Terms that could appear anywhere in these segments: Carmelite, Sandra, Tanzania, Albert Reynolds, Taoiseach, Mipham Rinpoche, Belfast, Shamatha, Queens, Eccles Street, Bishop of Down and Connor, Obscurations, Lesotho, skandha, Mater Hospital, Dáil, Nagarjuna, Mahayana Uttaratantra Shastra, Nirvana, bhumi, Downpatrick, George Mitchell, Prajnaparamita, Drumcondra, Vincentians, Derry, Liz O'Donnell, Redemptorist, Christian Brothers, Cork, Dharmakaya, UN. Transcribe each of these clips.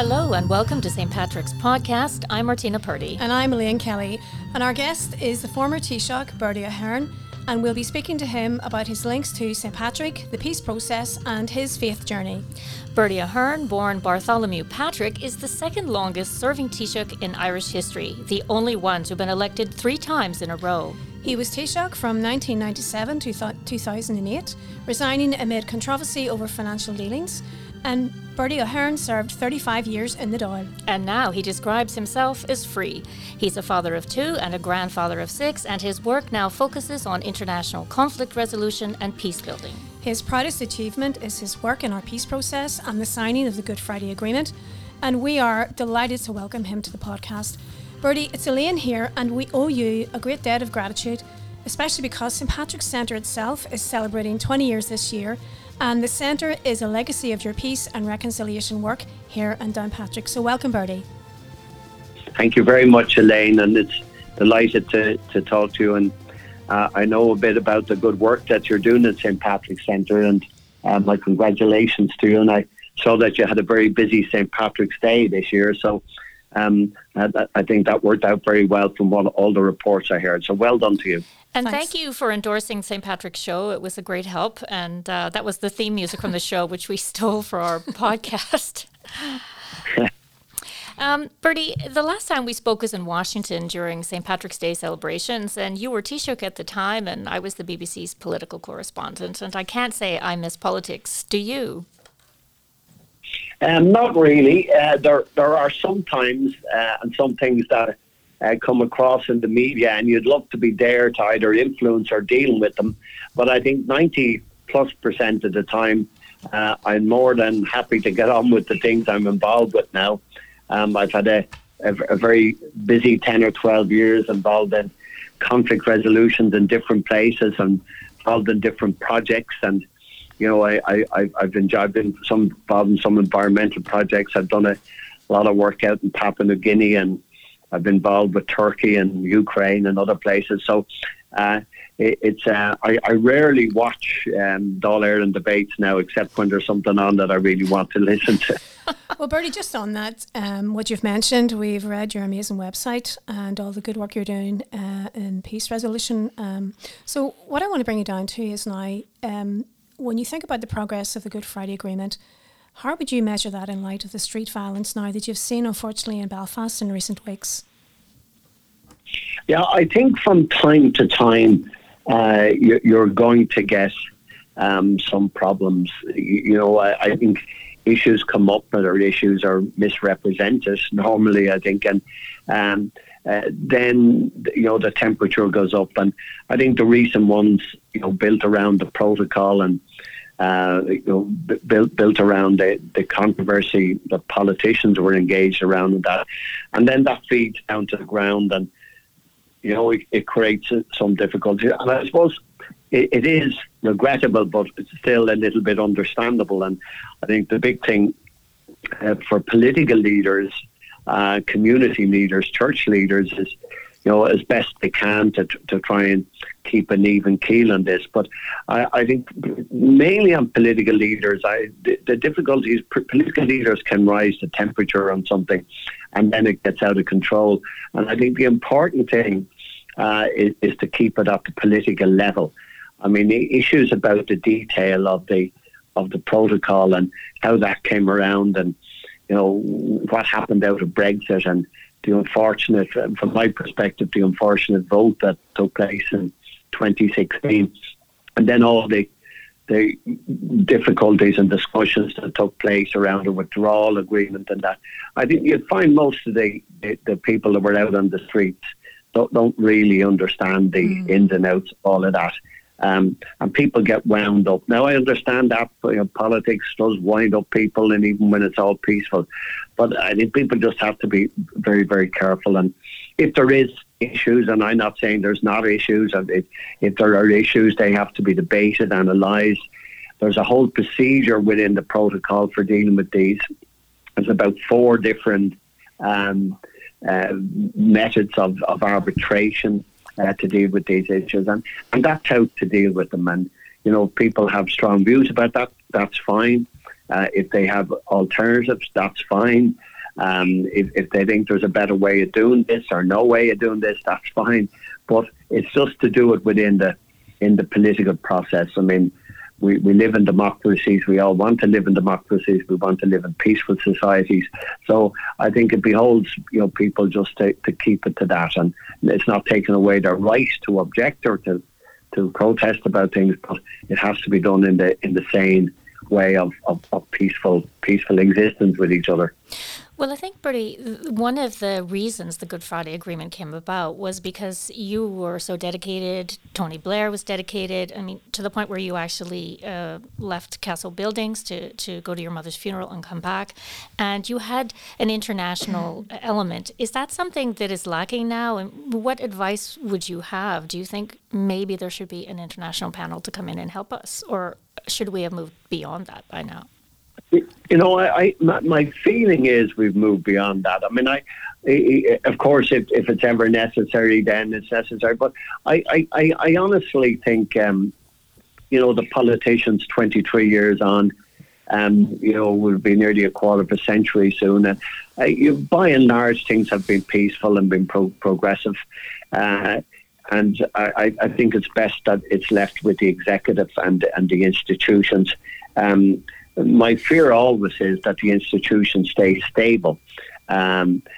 Hello and welcome to St. Patrick's Podcast. I'm Martina Purdy. And I'm Elaine Kelly. And our guest is the former Taoiseach, Bertie Ahern, and we'll be speaking to him about his links to St. Patrick, the peace process and his faith journey. Bertie Ahern, born Bartholomew Patrick, is the second longest serving Taoiseach in Irish history, the only one to have been elected 3 times in a row. He was Taoiseach from 1997 to 2008, resigning amid controversy over financial dealings, and Bertie Ahern served 35 years in the Dáil. And now he describes himself as free. He's a father of 2 and a grandfather of 6, and his work now focuses on international conflict resolution and peace building. His proudest achievement is his work in our peace process and the signing of the Good Friday Agreement, and we are delighted to welcome him to the podcast. Bertie, it's Elaine here, and we owe you a great debt of gratitude, especially because St. Patrick's Centre itself is celebrating 20 years this year, and the centre is a legacy of your peace and reconciliation work here in Downpatrick. So welcome, Bertie. Thank you very much, Elaine, and it's delighted to talk to you. And I know a bit about the good work that you're doing at St. Patrick's Centre, and my congratulations to you. And I saw that you had a very busy St. Patrick's Day this year, so I think that worked out very well from all the reports I heard. So well done to you. And Thank you for endorsing St. Patrick's Show. It was a great help. And that was the theme music from the show, which we stole for our podcast. Bertie, the last time we spoke was in Washington during St. Patrick's Day celebrations, and you were Taoiseach at the time, and I was the BBC's political correspondent. And I can't say I miss politics. Do you? Not really. There are some times and some things that come across in the media, and you'd love to be there to either influence or deal with them. But I think 90+% of the time, I'm more than happy to get on with the things I'm involved with now. I've had a very busy 10 or 12 years involved in conflict resolutions in different places and involved in different projects. And you know, I've been involved in some environmental projects. I've done a lot of work out in Papua New Guinea, and I've been involved with Turkey and Ukraine and other places. So I rarely watch Dáil Éireann debates now, except when there's something on that I really want to listen to. Well, Bertie, just on that, what you've mentioned, we've read your amazing website and all the good work you're doing in peace resolution. So what I want to bring you down to is now, when you think about the progress of the Good Friday Agreement, how would you measure that in light of the street violence now that you've seen, unfortunately, in Belfast in recent weeks? Yeah, I think from time to time, you're going to get some problems. I think issues come up, but issues are misrepresented normally, I think, and then, the temperature goes up. And I think the recent ones, built around the protocol and, built around the controversy that politicians were engaged around that. And then that feeds down to the ground and, it creates some difficulty. And I suppose it is regrettable, but it's still a little bit understandable. And I think the big thing for political leaders, community leaders, church leaders is, as best they can to try and keep an even keel on this. But I think mainly on political leaders, the difficulty is political leaders can rise the temperature on something and then it gets out of control. And I think the important thing is to keep it at the political level. I mean, the issues about the detail of the protocol and how that came around and, what happened out of Brexit and the unfortunate, from my perspective, the unfortunate vote that took place in 2016, and then all the difficulties and discussions that took place around a withdrawal agreement and that. I think you'd find most of the people that were out on the streets don't really understand the ins and outs of all of that. And people get wound up. Now, I understand that politics does wind up people, and even when it's all peaceful. But I think people just have to be very, very careful. And if there is issues, and I'm not saying there's not issues, and if there are issues, they have to be debated, analysed. There's a whole procedure within the protocol for dealing with these. There's about 4 different methods of arbitration to deal with these issues, and that's how to deal with them. And people have strong views about that. That's fine. If they have alternatives, that's fine. If they think there's a better way of doing this or no way of doing this, that's fine. But it's just to do it within the political process. I mean, we live in democracies. We all want to live in democracies. We want to live in peaceful societies. So I think it beholds people just to keep it to that, and it's not taking away their right to object or to protest about things, but it has to be done in the sane way of peaceful existence with each other. Well, I think, Bertie, one of the reasons the Good Friday Agreement came about was because you were so dedicated, Tony Blair was dedicated, I mean, to the point where you actually left Castle Buildings to go to your mother's funeral and come back, and you had an international element. Is that something that is lacking now? And what advice would you have? Do you think maybe there should be an international panel to come in and help us, or should we have moved beyond that by now? My feeling is we've moved beyond that. I mean, of course, if it's ever necessary, then it's necessary. But I honestly think, the politicians 23 years on, will be nearly a quarter of a century soon. And by and large, things have been peaceful and been progressive. And I think it's best that it's left with the executive and the institutions. My fear always is that the institutions stay stable. It's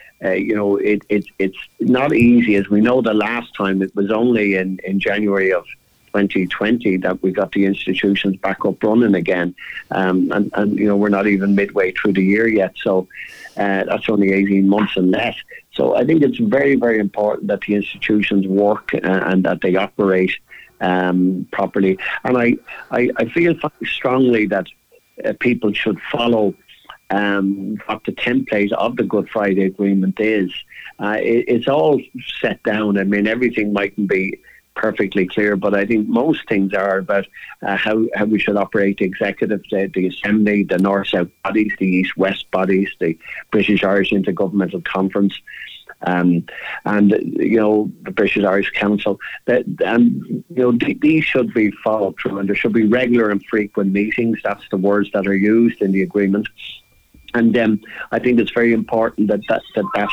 not easy. As we know, the last time it was only in January of 2020 that we got the institutions back up running again. And we're not even midway through the year yet. So that's only 18 months and less. So I think it's very, very important that the institutions work and that they operate properly. And I feel strongly that people should follow what the template of the Good Friday Agreement is. It's all set down. I mean, everything mightn't be perfectly clear, but I think most things are about how we should operate the executive, the assembly, the north-south bodies, the east-west bodies, the British-Irish Intergovernmental Conference, and the British-Irish Council. These should be followed through, and there should be regular and frequent meetings. That's the words that are used in the agreement. And I think it's very important that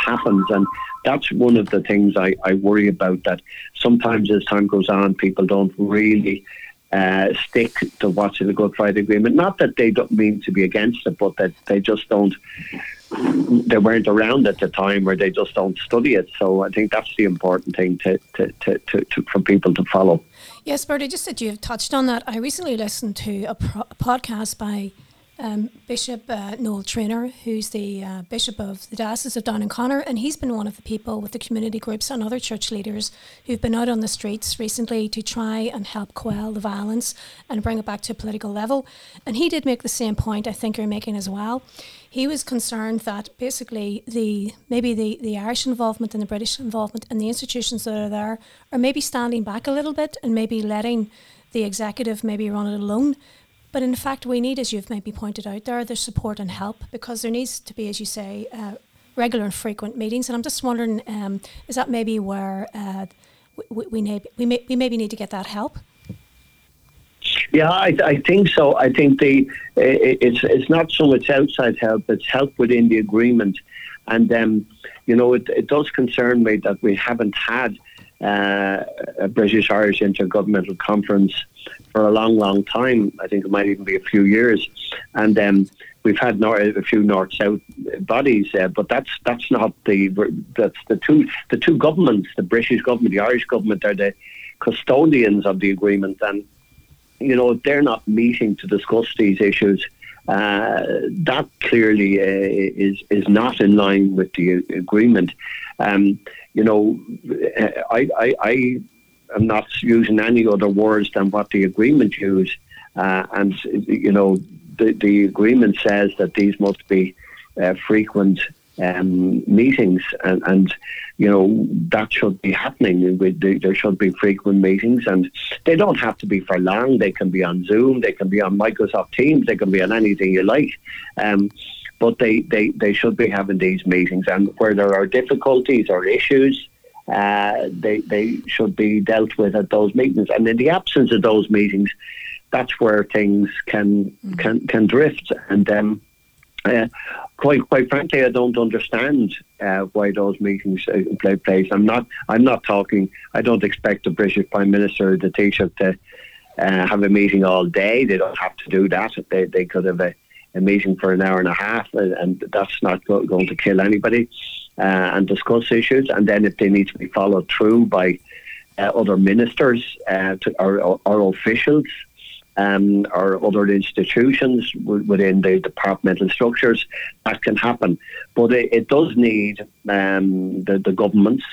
happens. And that's one of the things I worry about, that sometimes as time goes on, people don't really stick to what's in the Good Friday Agreement. Not that they don't mean to be against it, but that they just don't... they weren't around at the time, or they just don't study it. So I think that's the important thing for people to follow. Yes, Bertie, just that you've touched on that, I recently listened to a podcast by Bishop Noel Traynor, who's the Bishop of the Diocese of Down and Connor, and he's been one of the people with the community groups and other church leaders who've been out on the streets recently to try and help quell the violence and bring it back to a political level. And he did make the same point I think you're making as well. He was concerned that basically the Irish involvement and the British involvement and the institutions that are there are maybe standing back a little bit and maybe letting the executive maybe run it alone. But in fact, we need, as you've maybe pointed out there, the support and help, because there needs to be, as you say, regular and frequent meetings. And I'm just wondering, is that maybe where we maybe need to get that help? Yeah, I think so. I think it's not so much outside help; it's help within the agreement. And it does concern me that we haven't had a British-Irish Intergovernmental Conference for a long, long time. I think it might even be a few years. And we've had a few north-south bodies, but that's not the two governments, the British government, the Irish government, are the custodians of the agreement, and if they're not meeting to discuss these issues, that clearly is not in line with the agreement. I am not using any other words than what the agreement used, and the agreement says that these must be frequent meetings, and that should be happening. There should be frequent meetings, and they don't have to be for long. They can be on Zoom, they can be on Microsoft Teams, they can be on anything you like, but they should be having these meetings, and where there are difficulties or issues, they should be dealt with at those meetings. And in the absence of those meetings, that's where things can drift. And quite frankly, I don't understand why those meetings take place. I'm not talking. I don't expect the British Prime Minister or the Taoiseach to have a meeting all day. They don't have to do that. They could have a meeting for an hour and a half, and that's not going to kill anybody, and discuss issues. And then if they need to be followed through by other ministers or officials or other institutions within the departmental structures, that can happen. But it does need the governments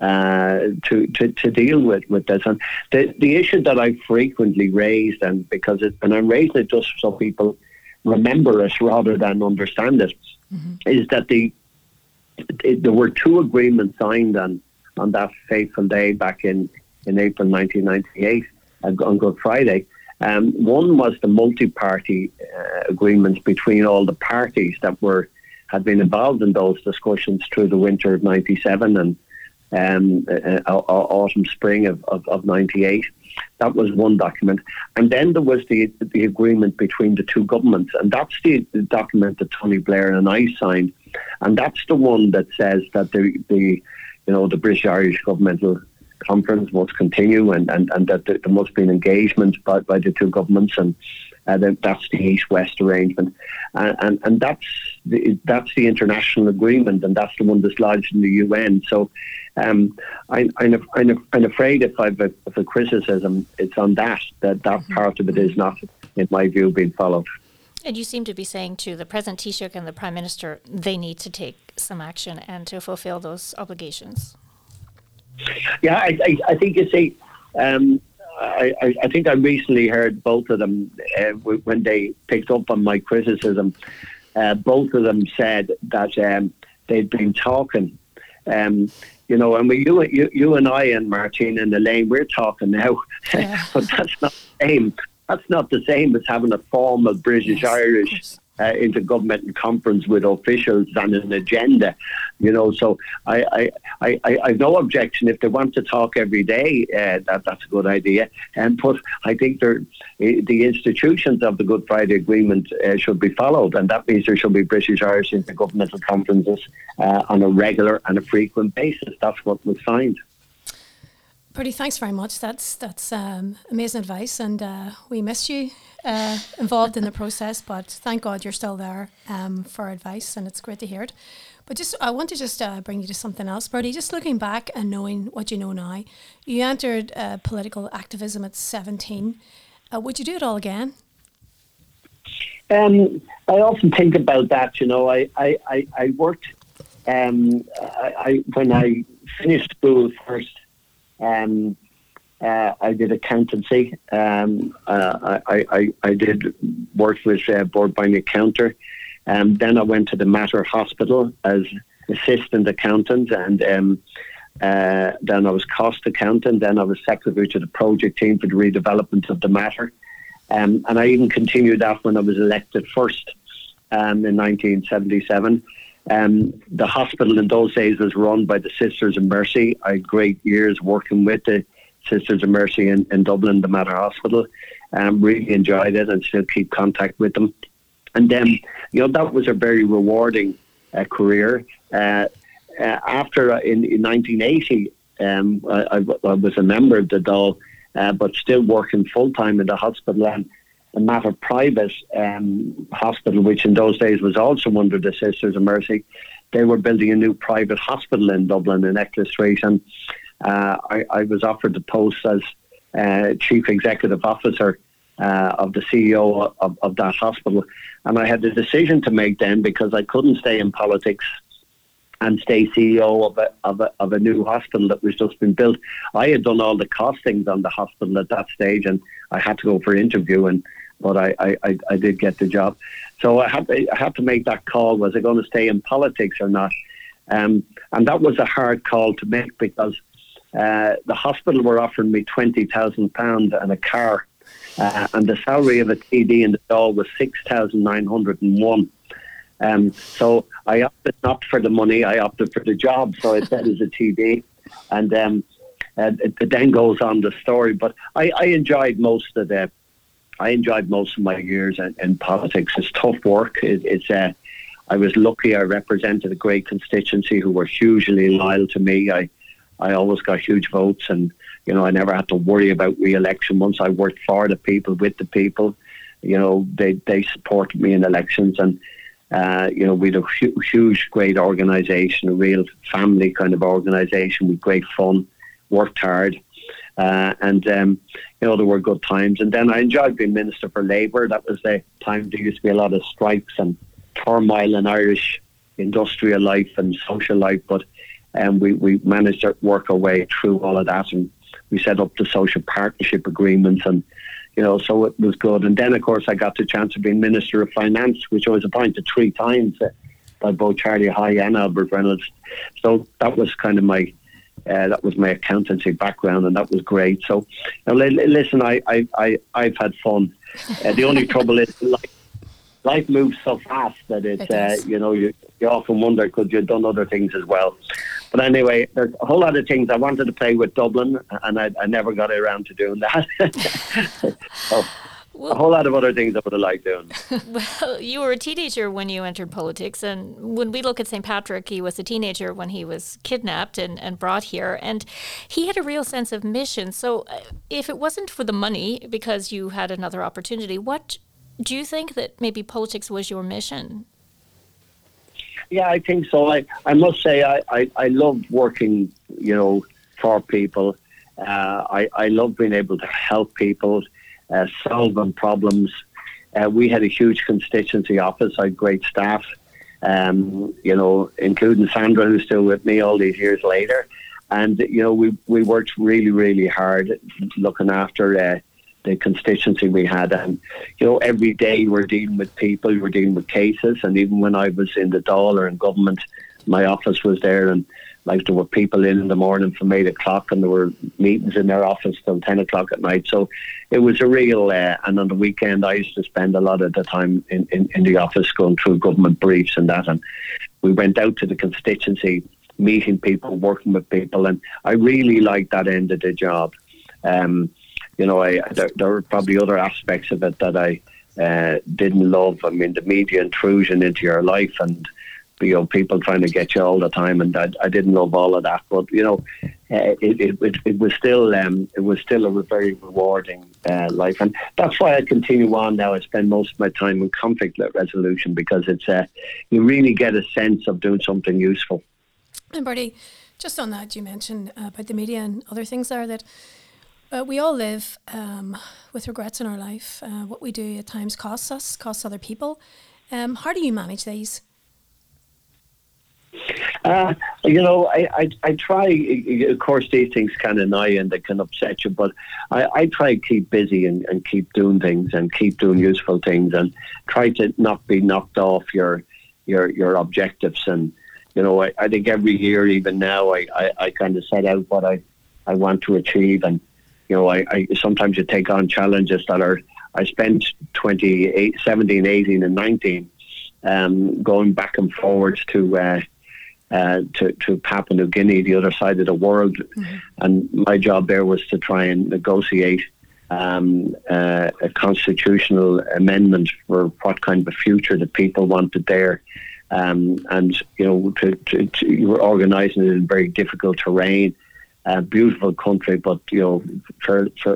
to deal with this. And the issue that I frequently raised, and because I'm raising it just so people remember it rather than understand it, is that there were two agreements signed on that fateful day back in April 1998 on Good Friday. One was the multi-party agreements between all the parties that had been involved in those discussions through the winter of 97 and autumn, spring of 98. That was one document. And then there was the agreement between the two governments, and that's the document that Tony Blair and I signed. And that's the one that says that the British-Irish governmental conference must continue, and that there must be an engagement by the two governments, and that's the East-West arrangement, and that's the international agreement, and that's the one that's lodged in the UN. So I'm afraid if I've a criticism, it's on that part of it is not, in my view, being followed. And you seem to be saying to the present Taoiseach and the Prime Minister, they need to take some action and to fulfil those obligations. Yeah, I think you see, I think I recently heard both of them when they picked up on my criticism. Both of them said that they'd been talking, and you and I and Martina and Elaine, we're talking now, yeah. But that's not the same. That's not the same as having a formal British-Irish. Yes, intergovernmental conference with officials and an agenda, So I've no objection if they want to talk every day. That's a good idea. But I think the institutions of the Good Friday Agreement should be followed, and that means there should be British-Irish intergovernmental conferences on a regular and a frequent basis. That's what was signed. Purdy, thanks very much. That's amazing advice, and we missed you involved in the process, but thank God you're still there for advice, and it's great to hear it. But I want to bring you to something else, Bertie. Just looking back and knowing what you know now, you entered political activism at 17. Would you do it all again? I often think about that. I worked when I finished school first. I did accountancy. I did work with board binding accountant. Then I went to the Mater Hospital as assistant accountant, and then I was cost accountant. Then I was secretary to the project team for the redevelopment of the Mater, and I even continued that when I was elected first in 1977. The hospital in those days was run by the Sisters of Mercy. I had great years working with the Sisters of Mercy in Dublin, the Mater Hospital. Really enjoyed it and still keep contact with them. And then, that was a very rewarding career. After, in 1980, I was a member of the Dáil, but still working full-time in the hospital, and the Mater Private Hospital, which in those days was also under the Sisters of Mercy. They were building a new private hospital in Dublin, in Eccles Street, and I was offered the post as Chief Executive Officer of the CEO of that hospital. And I had the decision to make then, because I couldn't stay in politics and stay CEO of a new hospital that was just been built. I had done all the costings on the hospital at that stage, and I had to go for an interview, but I did get the job. So I had to make that call. Was I going to stay in politics or not? And that was a hard call to make, because the hospital were offering me £20,000 and a car, and the salary of a TD in the Dáil was £6,901. So I opted not for the money, I opted for the job. So I said as a TD, and it then goes on the story. But I enjoyed most of the I enjoyed most of my years in politics. It's tough work. I was lucky. I represented a great constituency who were hugely loyal to me. I always got huge votes, and you know, I never had to worry about re-election. Once I worked for the people, with the people, you know, they supported me in elections, and you know, we had a huge, great organisation, a real family kind of organisation with great fun. Worked hard, you know, there were good times. And then I enjoyed being Minister for Labour. That was the time there used to be a lot of strikes and turmoil in Irish industrial life and social life, but we managed to work our way through all of that, and we set up the social partnership agreements, and you know, so it was good. And then of course I got the chance of being Minister of Finance, which I was appointed 3 times by both Charlie Haughey and Albert Reynolds. So that was kind of my that was my accountancy background, and that was great. So now, listen, I've had fun. The only trouble is life moves so fast that you know, you often wonder could you have done other things as well. But anyway, there's a whole lot of things I wanted to play with Dublin, and I never got around to doing that. Well, a whole lot of other things I would have liked doing. Well, you were a teenager when you entered politics, and when we look at St. Patrick, he was a teenager when he was kidnapped and brought here, and he had a real sense of mission. So if it wasn't for the money, because you had another opportunity, what do you think that maybe politics was your mission? Yeah, I think so. I must say I loved working, you know, for people. I loved being able to help people. Solving problems. We had a huge constituency office. I had great staff, you know, including Sandra, who's still with me all these years later. And, you know, we worked really, really hard looking after the constituency we had. And, you know, every day we're dealing with people, we're dealing with cases. And even when I was in the Dáil or in government, my office was there, and like there were people in the morning from 8 o'clock, and there were meetings in their office till 10 o'clock at night. So it was a real, and on the weekend I used to spend a lot of the time in the office going through government briefs and that. And we went out to the constituency, meeting people, working with people. And I really liked that end of the job. You know, there were probably other aspects of it that I didn't love. I mean, the media intrusion into your life, and you know, people trying to get you all the time, and I didn't love all of that. But you know, it was still a very rewarding life, and that's why I continue on now. I spend most of my time in conflict resolution, because it's you really get a sense of doing something useful. And Bertie, just on that, you mentioned about the media and other things there that we all live with regrets in our life. What we do at times costs us, costs other people. How do you manage these? You know, I try, of course these things can annoy you and they can upset you, but I try to keep busy and keep doing things and keep doing useful things and try to not be knocked off your objectives. And you know, I think every year, even now, I kind of set out what I want to achieve. And you know, I sometimes you take on challenges that are, I spent 17, 18 and 19 going back and forwards to Papua New Guinea, the other side of the world. Mm-hmm. And my job there was to try and negotiate a constitutional amendment for what kind of a future the people wanted there. And, you know, you were organising it in very difficult terrain, beautiful country, but, you know,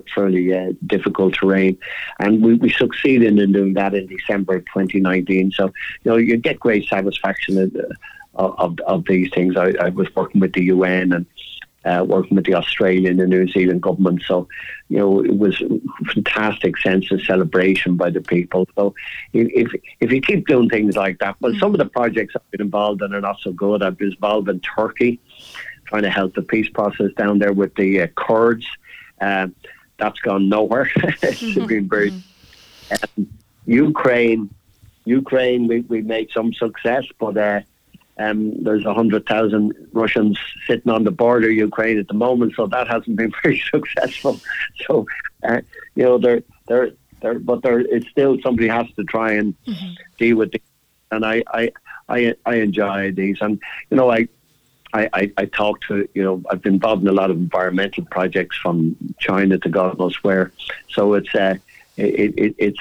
fairly difficult terrain. And we succeeded in doing that in December 2019. So, you know, you get great satisfaction of these things. I was working with the UN and working with the Australian and New Zealand government, so you know, it was a fantastic sense of celebration by the people. So if you keep doing things like that, well, some of the projects I've been involved in are not so good. I've been involved in Turkey, trying to help the peace process down there with the Kurds. That's gone nowhere. It's been very Ukraine. We made some success, but. There's 100,000 Russians sitting on the border of Ukraine at the moment, so that hasn't been very successful. So, you know, it's still somebody has to try and deal with it. And I enjoy these, and you know, I talk to, you know, I've been involved in a lot of environmental projects from China to God knows where. So it's It's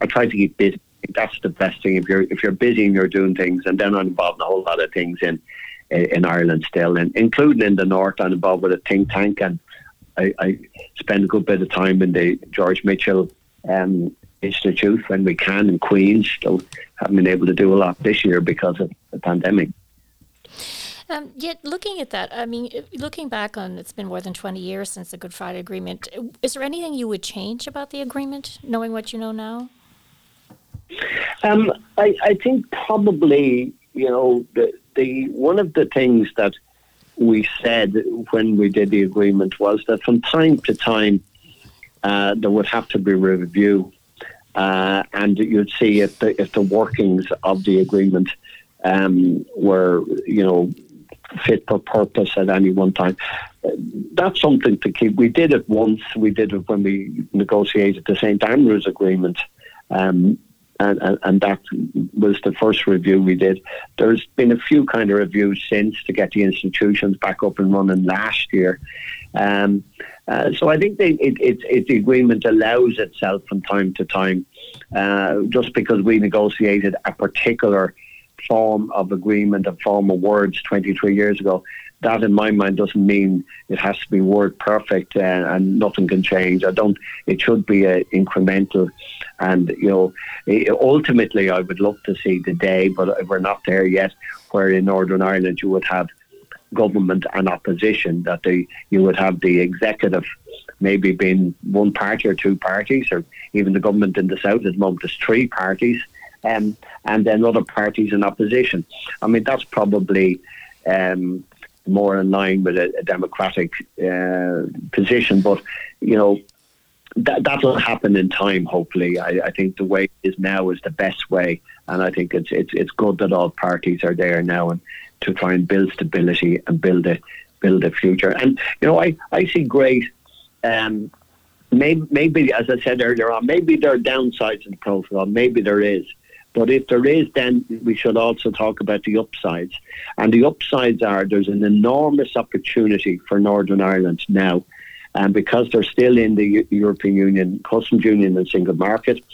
I try to keep busy. That's the best thing. If you're busy and you're doing things, and then I'm involved in a whole lot of things in Ireland still, and including in the north, I'm involved with a think tank, and I spend a good bit of time in the George Mitchell Institute when we can in Queens. So haven't been able to do a lot this year because of the pandemic. Yet looking at that, I mean, looking back on, it's been more than 20 years since the Good Friday Agreement. Is there anything you would change about the agreement, knowing what you know now? I think probably, you know, the one of the things that we said when we did the agreement was that from time to time there would have to be review, and you'd see if the workings of the agreement were, you know, fit for purpose at any one time. That's something to keep. We did it once. We did it when we negotiated the St Andrews Agreement. And that was the first review we did. There's been a few kind of reviews since to get the institutions back up and running last year. So I think the agreement allows itself from time to time, just because we negotiated a particular form of agreement and form of words 23 years ago. That, in my mind, doesn't mean it has to be word perfect and nothing can change. It should be incremental, and you know, ultimately, I would love to see the day, but we're not there yet, where in Northern Ireland you would have government and opposition, that you would have the executive maybe being one party or two parties, or even the government in the south at the moment is three parties, and then other parties in opposition. I mean, that's probably more in line with a democratic position, but you know, that will happen in time, hopefully. I think the way it is now is the best way, and I think it's good that all parties are there now, and to try and build stability and build a future. And you know, I see great maybe, as I said earlier on, maybe there are downsides in the profile, maybe there is. But if there is, then we should also talk about the upsides. And the upsides are there's an enormous opportunity for Northern Ireland now. And because they're still in the European Union, Customs Union and Single Market,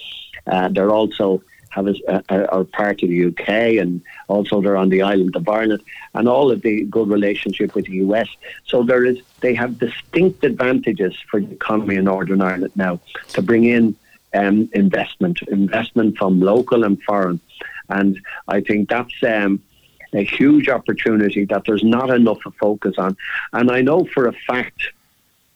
they're also are part of the UK, and also they're on the island of Ireland, and all of the good relationship with the US. So they have distinct advantages for the economy in Northern Ireland now to bring in investment from local and foreign, and I think that's a huge opportunity that there's not enough of focus on. And I know for a fact,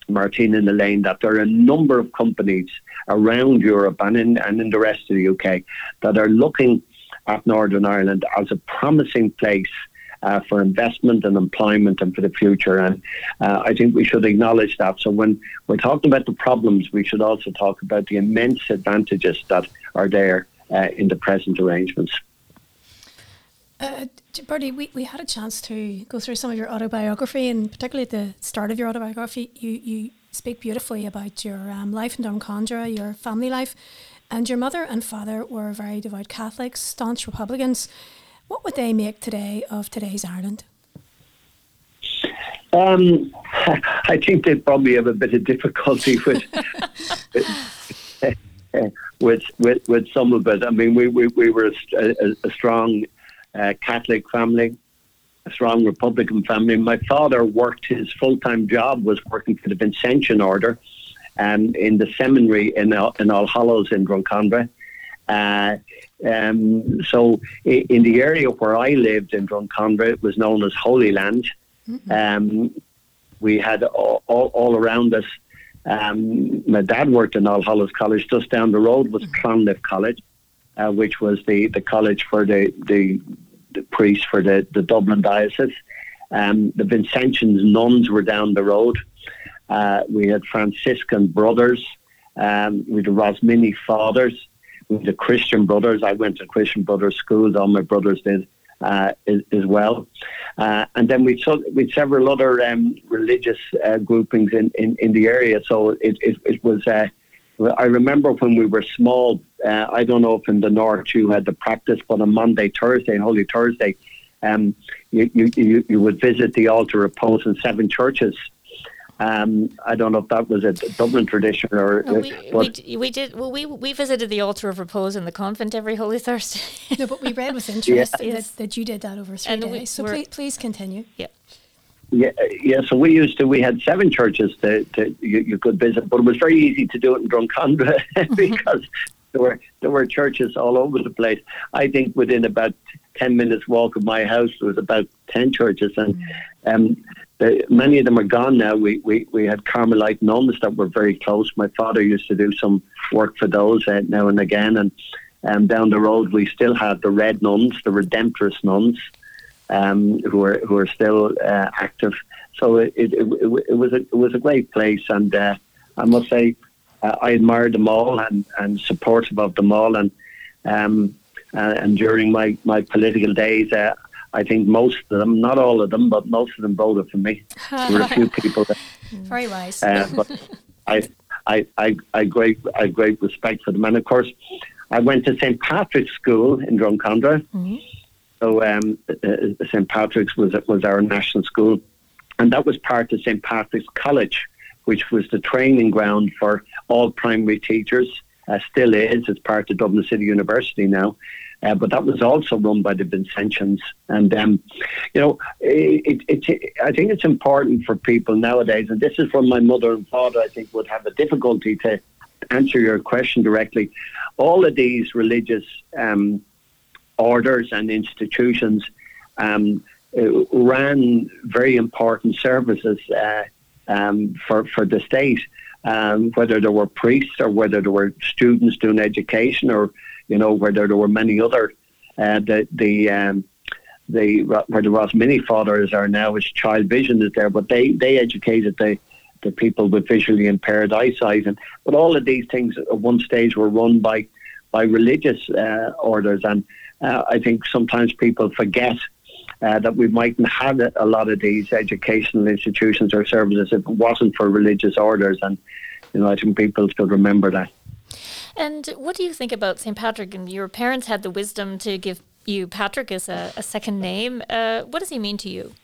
Martina and Elaine, that there are a number of companies around Europe and in the rest of the UK that are looking at Northern Ireland as a promising place for investment and employment and for the future. And I think we should acknowledge that. So when we're talking about the problems, we should also talk about the immense advantages that are there in the present arrangements. Bertie, we had a chance to go through some of your autobiography, and particularly at the start of your autobiography, you speak beautifully about your life in Drumcondra, your family life, and your mother and father were very devout Catholics, staunch Republicans. What would they make today of today's Ireland? I think they probably have a bit of difficulty with some of it. I mean, we were a strong Catholic family, a strong Republican family. My father worked, his full-time job was working for the Vincentian order in the seminary in All Hallows in Drumcondra. So in the area where I lived in Drumcondra, it was known as Holy Land. Mm-hmm. We had all around us, my dad worked in All Hallows College. Just down the road was Clonliffe College, which was the college for the priests for the Dublin diocese. The Vincentians nuns were down the road. We had Franciscan Brothers, we had Rosmini Fathers, the Christian Brothers. I went to Christian Brothers schools, all my brothers did as well. And then we several other religious groupings in the area. So it was, I remember when we were small, I don't know if in the north you had the practice, but on Monday, Thursday and Holy Thursday, you would visit the altar of posts in seven churches. I don't know if that was a Dublin tradition or... We visited the altar of repose in the convent every Holy Thursday. No, but we read with interest that you did that over 3 days. So please continue. Yeah. So we had seven churches that you could visit, but it was very easy to do it in Drumcondra because there were churches all over the place. I think within about 10 minutes walk of my house there was about 10 churches, and many of them are gone now. We had Carmelite nuns that were very close. My father used to do some work for those now and again, and down the road we still had the Red Nuns, the Redemptorist Nuns. Who are still active, so it was a great place, and I must say I admired them all and supportive of them all, and during my political days I think most of them, not all of them, but most of them voted for me. There were a few people that, very wise. But I great respect for them, and of course I went to St Patrick's School in Drumcondra. Mm-hmm. So St. Patrick's was our national school, and that was part of St. Patrick's College, which was the training ground for all primary teachers, still is. It's part of Dublin City University now, but that was also run by the Vincentians. And, I think it's important for people nowadays, and this is where my mother and father, I think, would have a difficulty to answer your question directly. All of these religious orders and institutions ran very important services for the state, whether there were priests or whether there were students doing education, or whether there were many other where the Rosmini Fathers are now, is Child Vision is there, but they educated the people with visually impaired eyesight, but all of these things at one stage were run by religious orders, and I think sometimes people forget that we mightn't have a lot of these educational institutions or services if it wasn't for religious orders, and I think people should remember that. And what do you think about St. Patrick? And your parents had the wisdom to give you Patrick as a second name. What does he mean to you?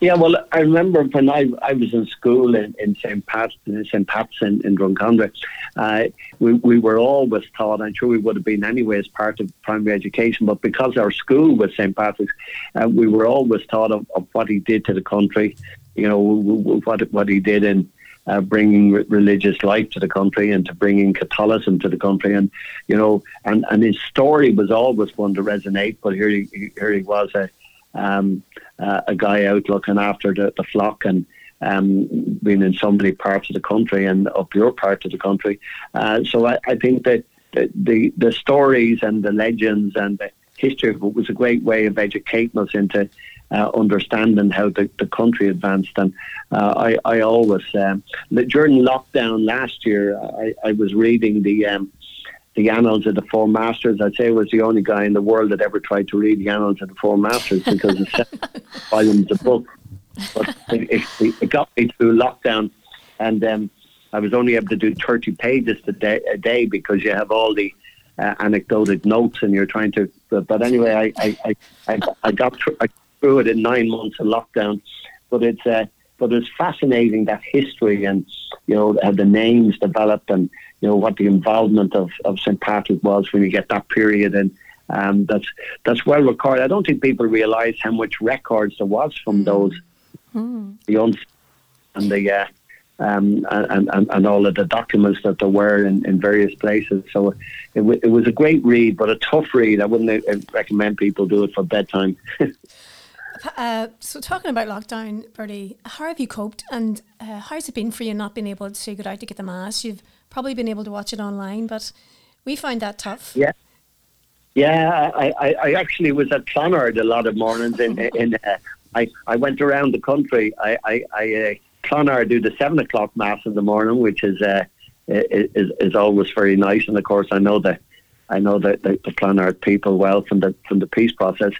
Yeah, well, I remember when I was in school in St. Pat's in Drumcondra, we were always taught, I'm sure we would have been anyway as part of primary education, but because our school was St. Patrick's, we were always taught of what he did to the country, what he did in bringing religious life to the country and to bringing Catholicism to the country, and his story was always one to resonate, but here he was a guy out looking after the flock, and being in so many parts of the country and up your part of the country. So I think that the stories and the legends and the history of it was a great way of educating us into understanding how the country advanced. And I always, during lockdown last year, I was reading the Annals of the Four Masters. I'd say I was the only guy in the world that ever tried to read the Annals of the Four Masters, because it's 7 volumes of book. But it got me through lockdown, and I was only able to do 30 pages a day because you have all the anecdotal notes, and you're trying to. But anyway, I got through it in 9 months of lockdown. But it's fascinating, that history, and how the names developed, and what the involvement of St. Patrick was when you get that period, and that's well recorded. I don't think people realise how much records there was from those, and all of the documents that there were in various places. So it was a great read, but a tough read. I wouldn't recommend people do it for bedtime. So talking about lockdown, Bertie, how have you coped, and how's it been for you not being able to go out to get the mass? You've probably been able to watch it online, but we find that tough. Yeah. I actually was at Clonard a lot of mornings. I went around the country. Clonard do the 7 o'clock mass in the morning, which is always very nice. And of course, I know the Clonard people well from the peace process.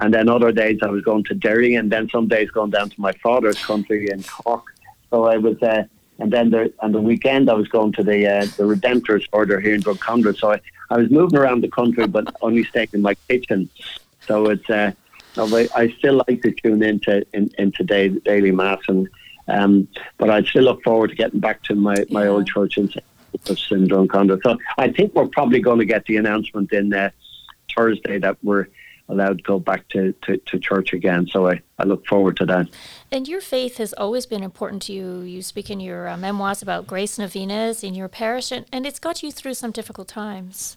And then other days I was going to Derry, and then some days going down to my father's country in Cork. So I was, and then on the weekend I was going to the Redemptorist Order here in Drumcondra. So I was moving around the country, but only staying in my kitchen. So it's I still like to tune into daily mass, and But I'd still look forward to getting back to my old church in Drumcondra. So I think we're probably going to get the announcement in Thursday that we're allowed to go back to church again. So I look forward to that. And your faith has always been important to you. You speak in your memoirs about grace novenas in your parish, and it's got you through some difficult times.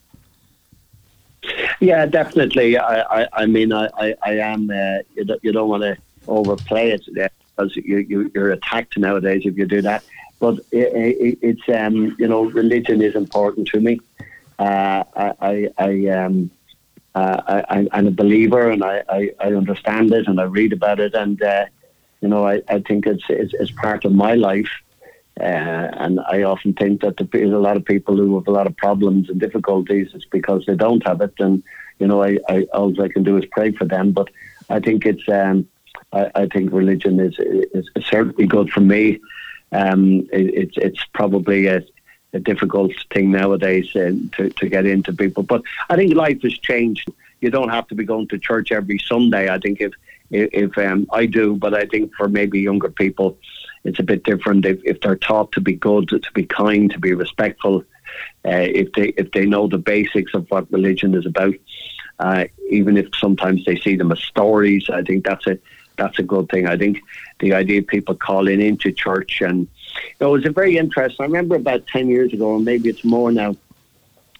Yeah, definitely. I mean, I am. You don't want to overplay it because you're attacked nowadays if you do that. But it's you know, religion is important to me. I'm a believer, and I understand it, and I read about it, and you know, I think it's part of my life. And I often think that there's a lot of people who have a lot of problems and difficulties. It's because they don't have it, and you know, all I can do is pray for them. But I think it's I think religion is certainly good for me. It's probably a difficult thing nowadays to get into people. But I think life has changed. You don't have to be going to church every Sunday. I think if I do, but I think for maybe younger people, it's a bit different if they're taught to be good, to be kind, to be respectful, if they know the basics of what religion is about, even if sometimes they see them as stories. I think that's a good thing. I think the idea of people calling into church, and it was a very interesting. I remember about 10 years ago, and maybe it's more now,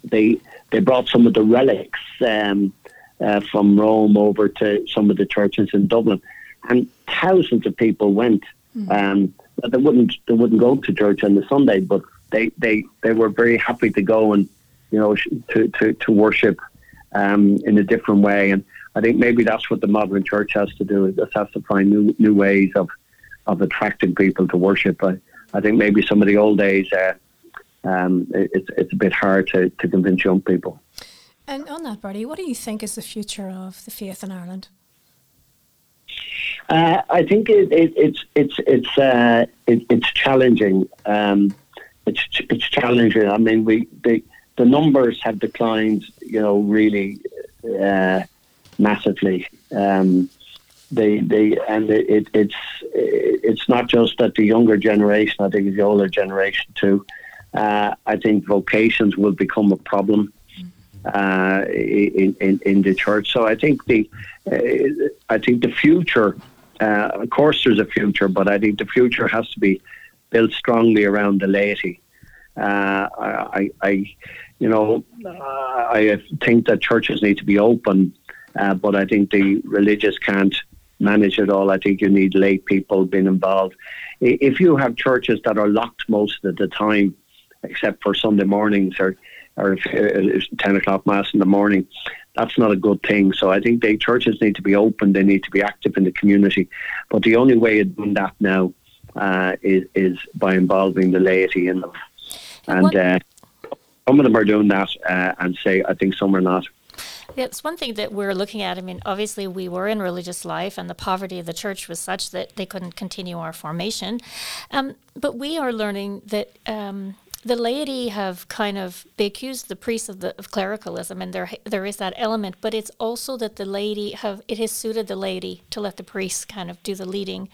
they brought some of the relics from Rome over to some of the churches in Dublin, and thousands of people went. But they wouldn't go to church on the Sunday, but they were very happy to go and, you know, to worship in a different way. And I think maybe that's what the modern church has to do. It just has to find new ways of attracting people to worship. I think maybe some of the old days, it's a bit hard to convince young people. And on that, Bertie, what do you think is the future of the faith in Ireland? I think it's challenging. It's challenging. I mean, the numbers have declined, you know, really massively. It's not just that the younger generation. I think it's the older generation too. I think vocations will become a problem in the church. So I think the future. Of course, there's a future, but I think the future has to be built strongly around the laity. I think that churches need to be open, but I think the religious can't manage it all. I think you need lay people being involved. If you have churches that are locked most of the time, except for Sunday mornings or if it's 10 o'clock mass in the morning, that's not a good thing. So I think the churches need to be open. They need to be active in the community. But the only way of doing that now is by involving the laity in them. And some of them are doing that, I think some are not. It's one thing that we're looking at. I mean, obviously we were in religious life, and the poverty of the church was such that they couldn't continue our formation. But we are learning that... the laity have they accused the priests of clericalism, and there is that element, but it's also that it has suited the laity to let the priests do the leading.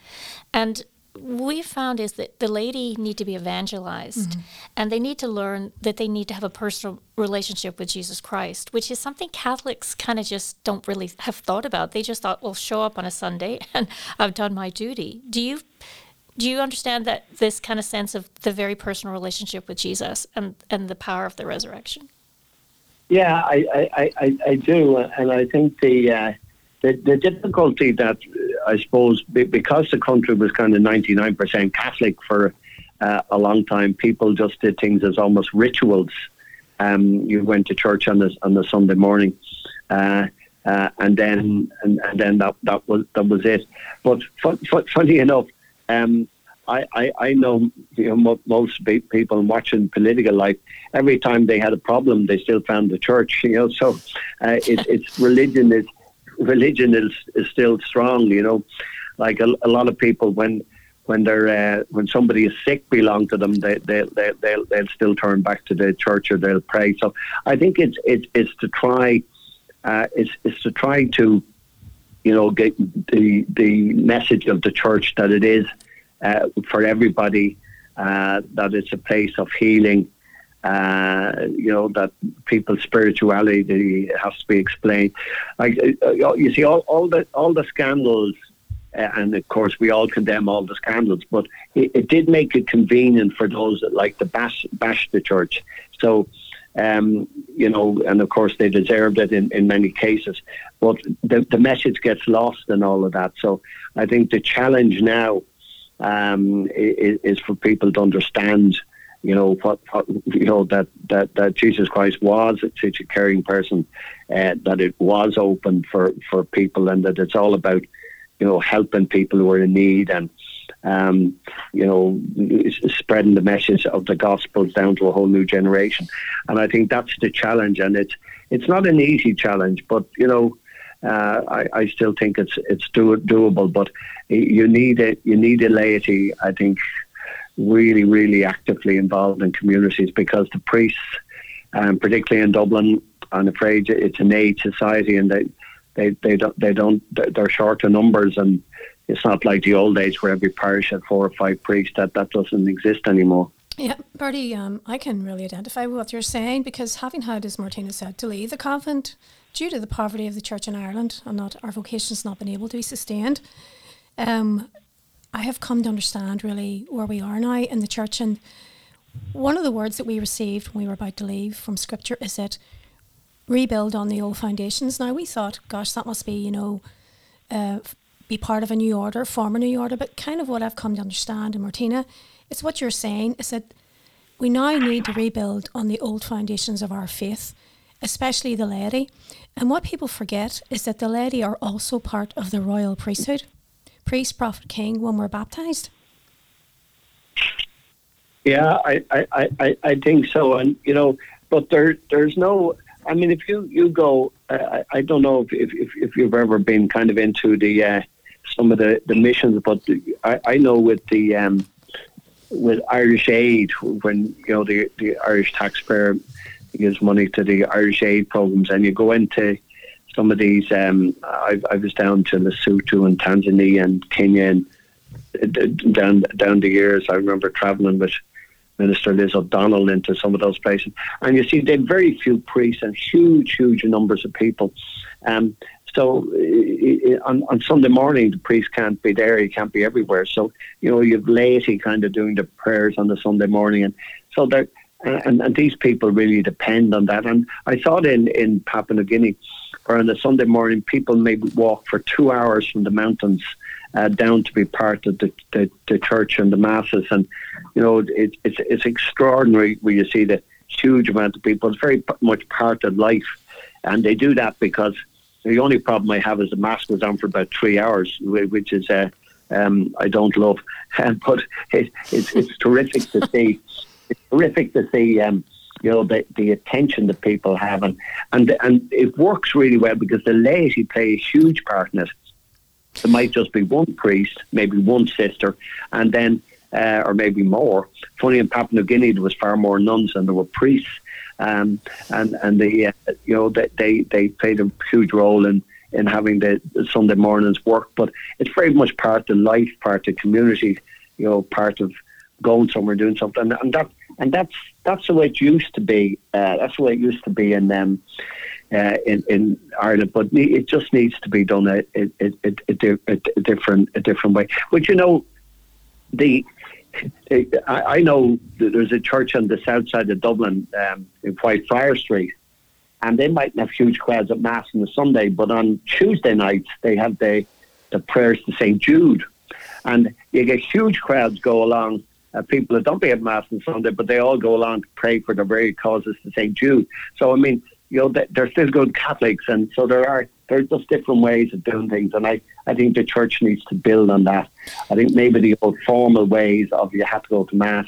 And what we've found is that the laity need to be evangelized, and they need to learn that they need to have a personal relationship with Jesus Christ, which is something Catholics just don't really have thought about. They just thought, well, show up on a Sunday and I've done my duty. Do you understand that this sense of the very personal relationship with Jesus and the power of the resurrection? Yeah, I do, and I think the difficulty that I suppose because the country was 99% Catholic for a long time, people just did things as almost rituals. You went to church on the Sunday morning, and then that was it. But funny enough. I know, you know, most people watching political life, every time they had a problem, they still found the church. You know, so it's religion is still strong. You know, like a lot of people when somebody is sick, belong to them, they'll still turn back to the church or they'll pray. So I think it's to try to you know, get the message of the church that it is for everybody, that it's a place of healing, that people's spirituality has to be explained. You see, all the scandals, and of course we all condemn all the scandals, but it did make it convenient for those that like to bash the church. So, and of course they deserved it in many cases, but the message gets lost in all of that. So I think the challenge now is for people to understand, that Jesus Christ was such a caring person, that it was open for people, and that it's all about, helping people who are in need, and, spreading the message of the Gospels down to a whole new generation. And I think that's the challenge, and it's not an easy challenge, but, I still think it's doable, but you need a laity, I think, really, really actively involved in communities, because the priests, particularly in Dublin, I'm afraid it's an aid society, and they don't they're short of numbers, and it's not like the old days where every parish had 4 or 5 priests. That doesn't exist anymore. Yeah, Bertie, I can really identify with what you're saying, because having had, as Martina said, to leave the convent due to the poverty of the church in Ireland, and not our vocation's not been able to be sustained, I have come to understand really where we are now in the church. And one of the words that we received when we were about to leave from Scripture is that rebuild on the old foundations. Now, we thought, gosh, that must be, be part of a new order, form a new order. But kind of what I've come to understand, and Martina, it's what you're saying, is that we now need to rebuild on the old foundations of our faith, especially the laity. And what people forget is that the laity are also part of the royal priesthood. Priest, prophet, king, when we're baptized. Yeah, I think so. And, but there's no, I mean, if you go, I don't know if you've ever been kind of into the some of the missions, but I know with the with Irish Aid, when the Irish taxpayer gives money to the Irish Aid programs, and you go into some of these, I was down to Lesotho and Tanzania and Kenya, and down the years, I remember travelling with Minister Liz O'Donnell into some of those places. And you see, they had very few priests and huge, huge numbers of people. So on Sunday morning, the priest can't be there, he can't be everywhere. So, you have laity kind of doing the prayers on the Sunday morning. And so and these people really depend on that. And I saw it in Papua New Guinea, where on a Sunday morning, people may walk for 2 hours from the mountains down to be part of the church and the masses. And, it's extraordinary when you see the huge amount of people. It's very much part of life. And they do that because the only problem I have is the mass goes on for about 3 hours, which is, I don't love. But it's terrific to see. It's terrific to see, the attention that people have, and it works really well because the laity play a huge part in it. There might just be one priest, maybe one sister, and then, or maybe more. Funny, in Papua New Guinea, there was far more nuns than there were priests, and they played a huge role in having the Sunday mornings work. But it's very much part of life, part of community, part of going somewhere, doing something, and that's the way it used to be. That's the way it used to be in Ireland. But it just needs to be done a different way. But I know there's a church on the south side of Dublin, in Whitefriars Street, and they mightn't have huge crowds at mass on the Sunday, but on Tuesday nights they have the prayers to St Jude, and you get huge crowds go along. People that don't be at mass on Sunday, but they all go along to pray for the very causes to St. Jude. So, I mean, they're still good Catholics, and so there are just different ways of doing things, and I think the church needs to build on that. I think maybe the old formal ways of you have to go to mass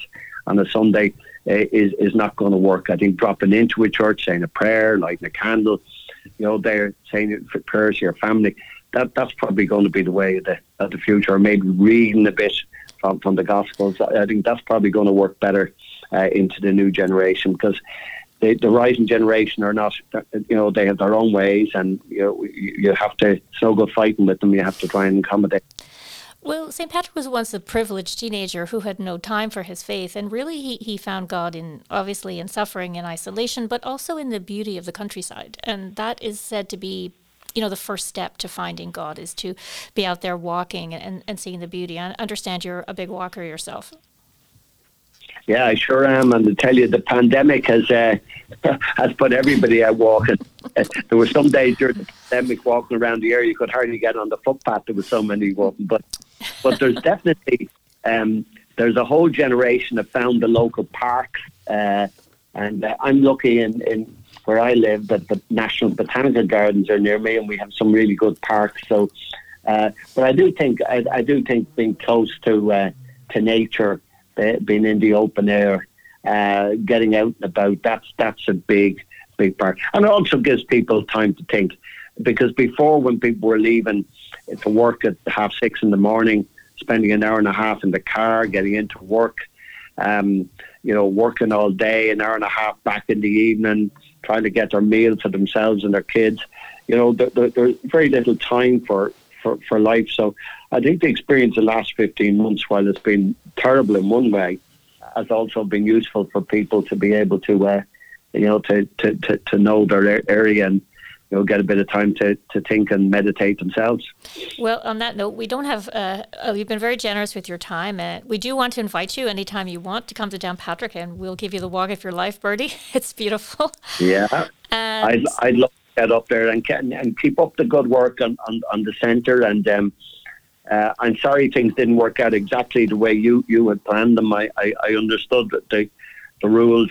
on a Sunday is not going to work. I think dropping into a church, saying a prayer, lighting a candle, they're saying prayers to your family, that's probably going to be the way of the future, or maybe reading a bit from the Gospels. I think that's probably going to work better into the new generation, because the rising generation are not, they have their own ways, and you have to, it's no good fighting with them, you have to try and accommodate. Well, St. Patrick was once a privileged teenager who had no time for his faith, and really he found God obviously in suffering and isolation, but also in the beauty of the countryside. And that is said to be, the first step to finding God is to be out there walking and seeing the beauty. I understand you're a big walker yourself. Yeah, I sure am. And to tell you, the pandemic has put everybody out walking. There were some days during the pandemic walking around the area, you could hardly get on the footpath. There were so many walking. But there's definitely, there's a whole generation that found the local parks. And I'm lucky in where I live that the National Botanical Gardens are near me and we have some really good parks. So, but I do think being close to nature, being in the open air, getting out and about, that's a big part. And it also gives people time to think, because before, when people were leaving to work at 6:30 in the morning, spending an hour and a half in the car, getting into work, working all day, an hour and a half back in the evening, trying to get their meal for themselves and their kids, there's very little time for life. So I think the experience the last 15 months, while it's been terrible in one way, has also been useful for people to be able to know their area and get a bit of time to think and meditate themselves. Well, on that note, we don't have, you've been very generous with your time. We do want to invite you anytime you want to come to Downpatrick, and we'll give you the walk of your life, Bertie. It's beautiful. Yeah, I'd love to get up there and keep up the good work on the centre. And I'm sorry things didn't work out exactly the way you had planned them. I understood the rules,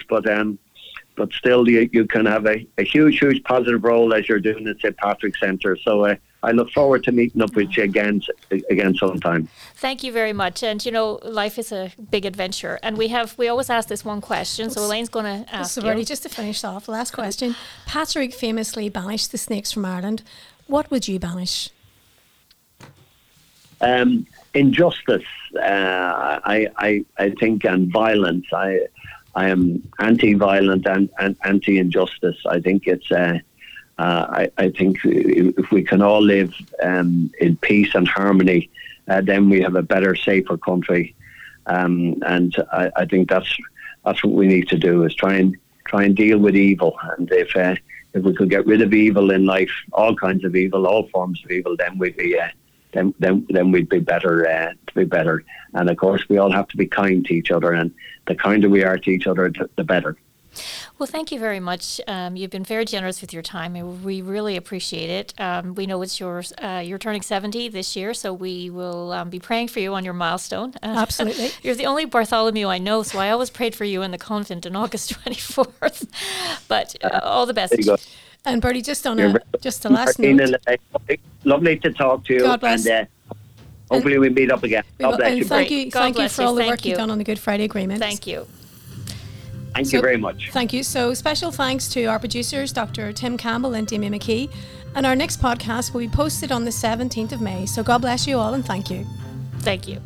but still you can have a huge positive role as you're doing at St. Patrick's Centre. So I look forward to meeting up with you again sometime. Thank you very much. And life is a big adventure. And we always ask this one question. So Elaine's going to ask you. Just to finish off, last question. Patrick famously banished the snakes from Ireland. What would you banish? Injustice, I think, and violence. I am anti-violent and anti-injustice. I think it's. I think if we can all live in peace and harmony, then we have a better, safer country. And I think that's what we need to do: is try and deal with evil. And if we could get rid of evil in life, all kinds of evil, all forms of evil, then we'd be. Then we'd be better to be better. And of course, we all have to be kind to each other, and the kinder we are to each other, the better. Well, thank you very much. You've been very generous with your time, and we really appreciate it. We know it's yours. You're turning 70 this year, so we will be praying for you on your milestone. Absolutely. You're the only Bartholomew I know, so I always prayed for you in the convent on August 24th. But all the best. There you go. And Bertie, just a last note. Lovely to talk to you. God bless. And hopefully we meet up again. God bless you. Thank you for all the work you've done on the Good Friday Agreement. Thank you. Thank you very much. Thank you. So special thanks to our producers, Dr. Tim Campbell and Damien McKee. And our next podcast will be posted on the 17th of May. So God bless you all, and thank you. Thank you.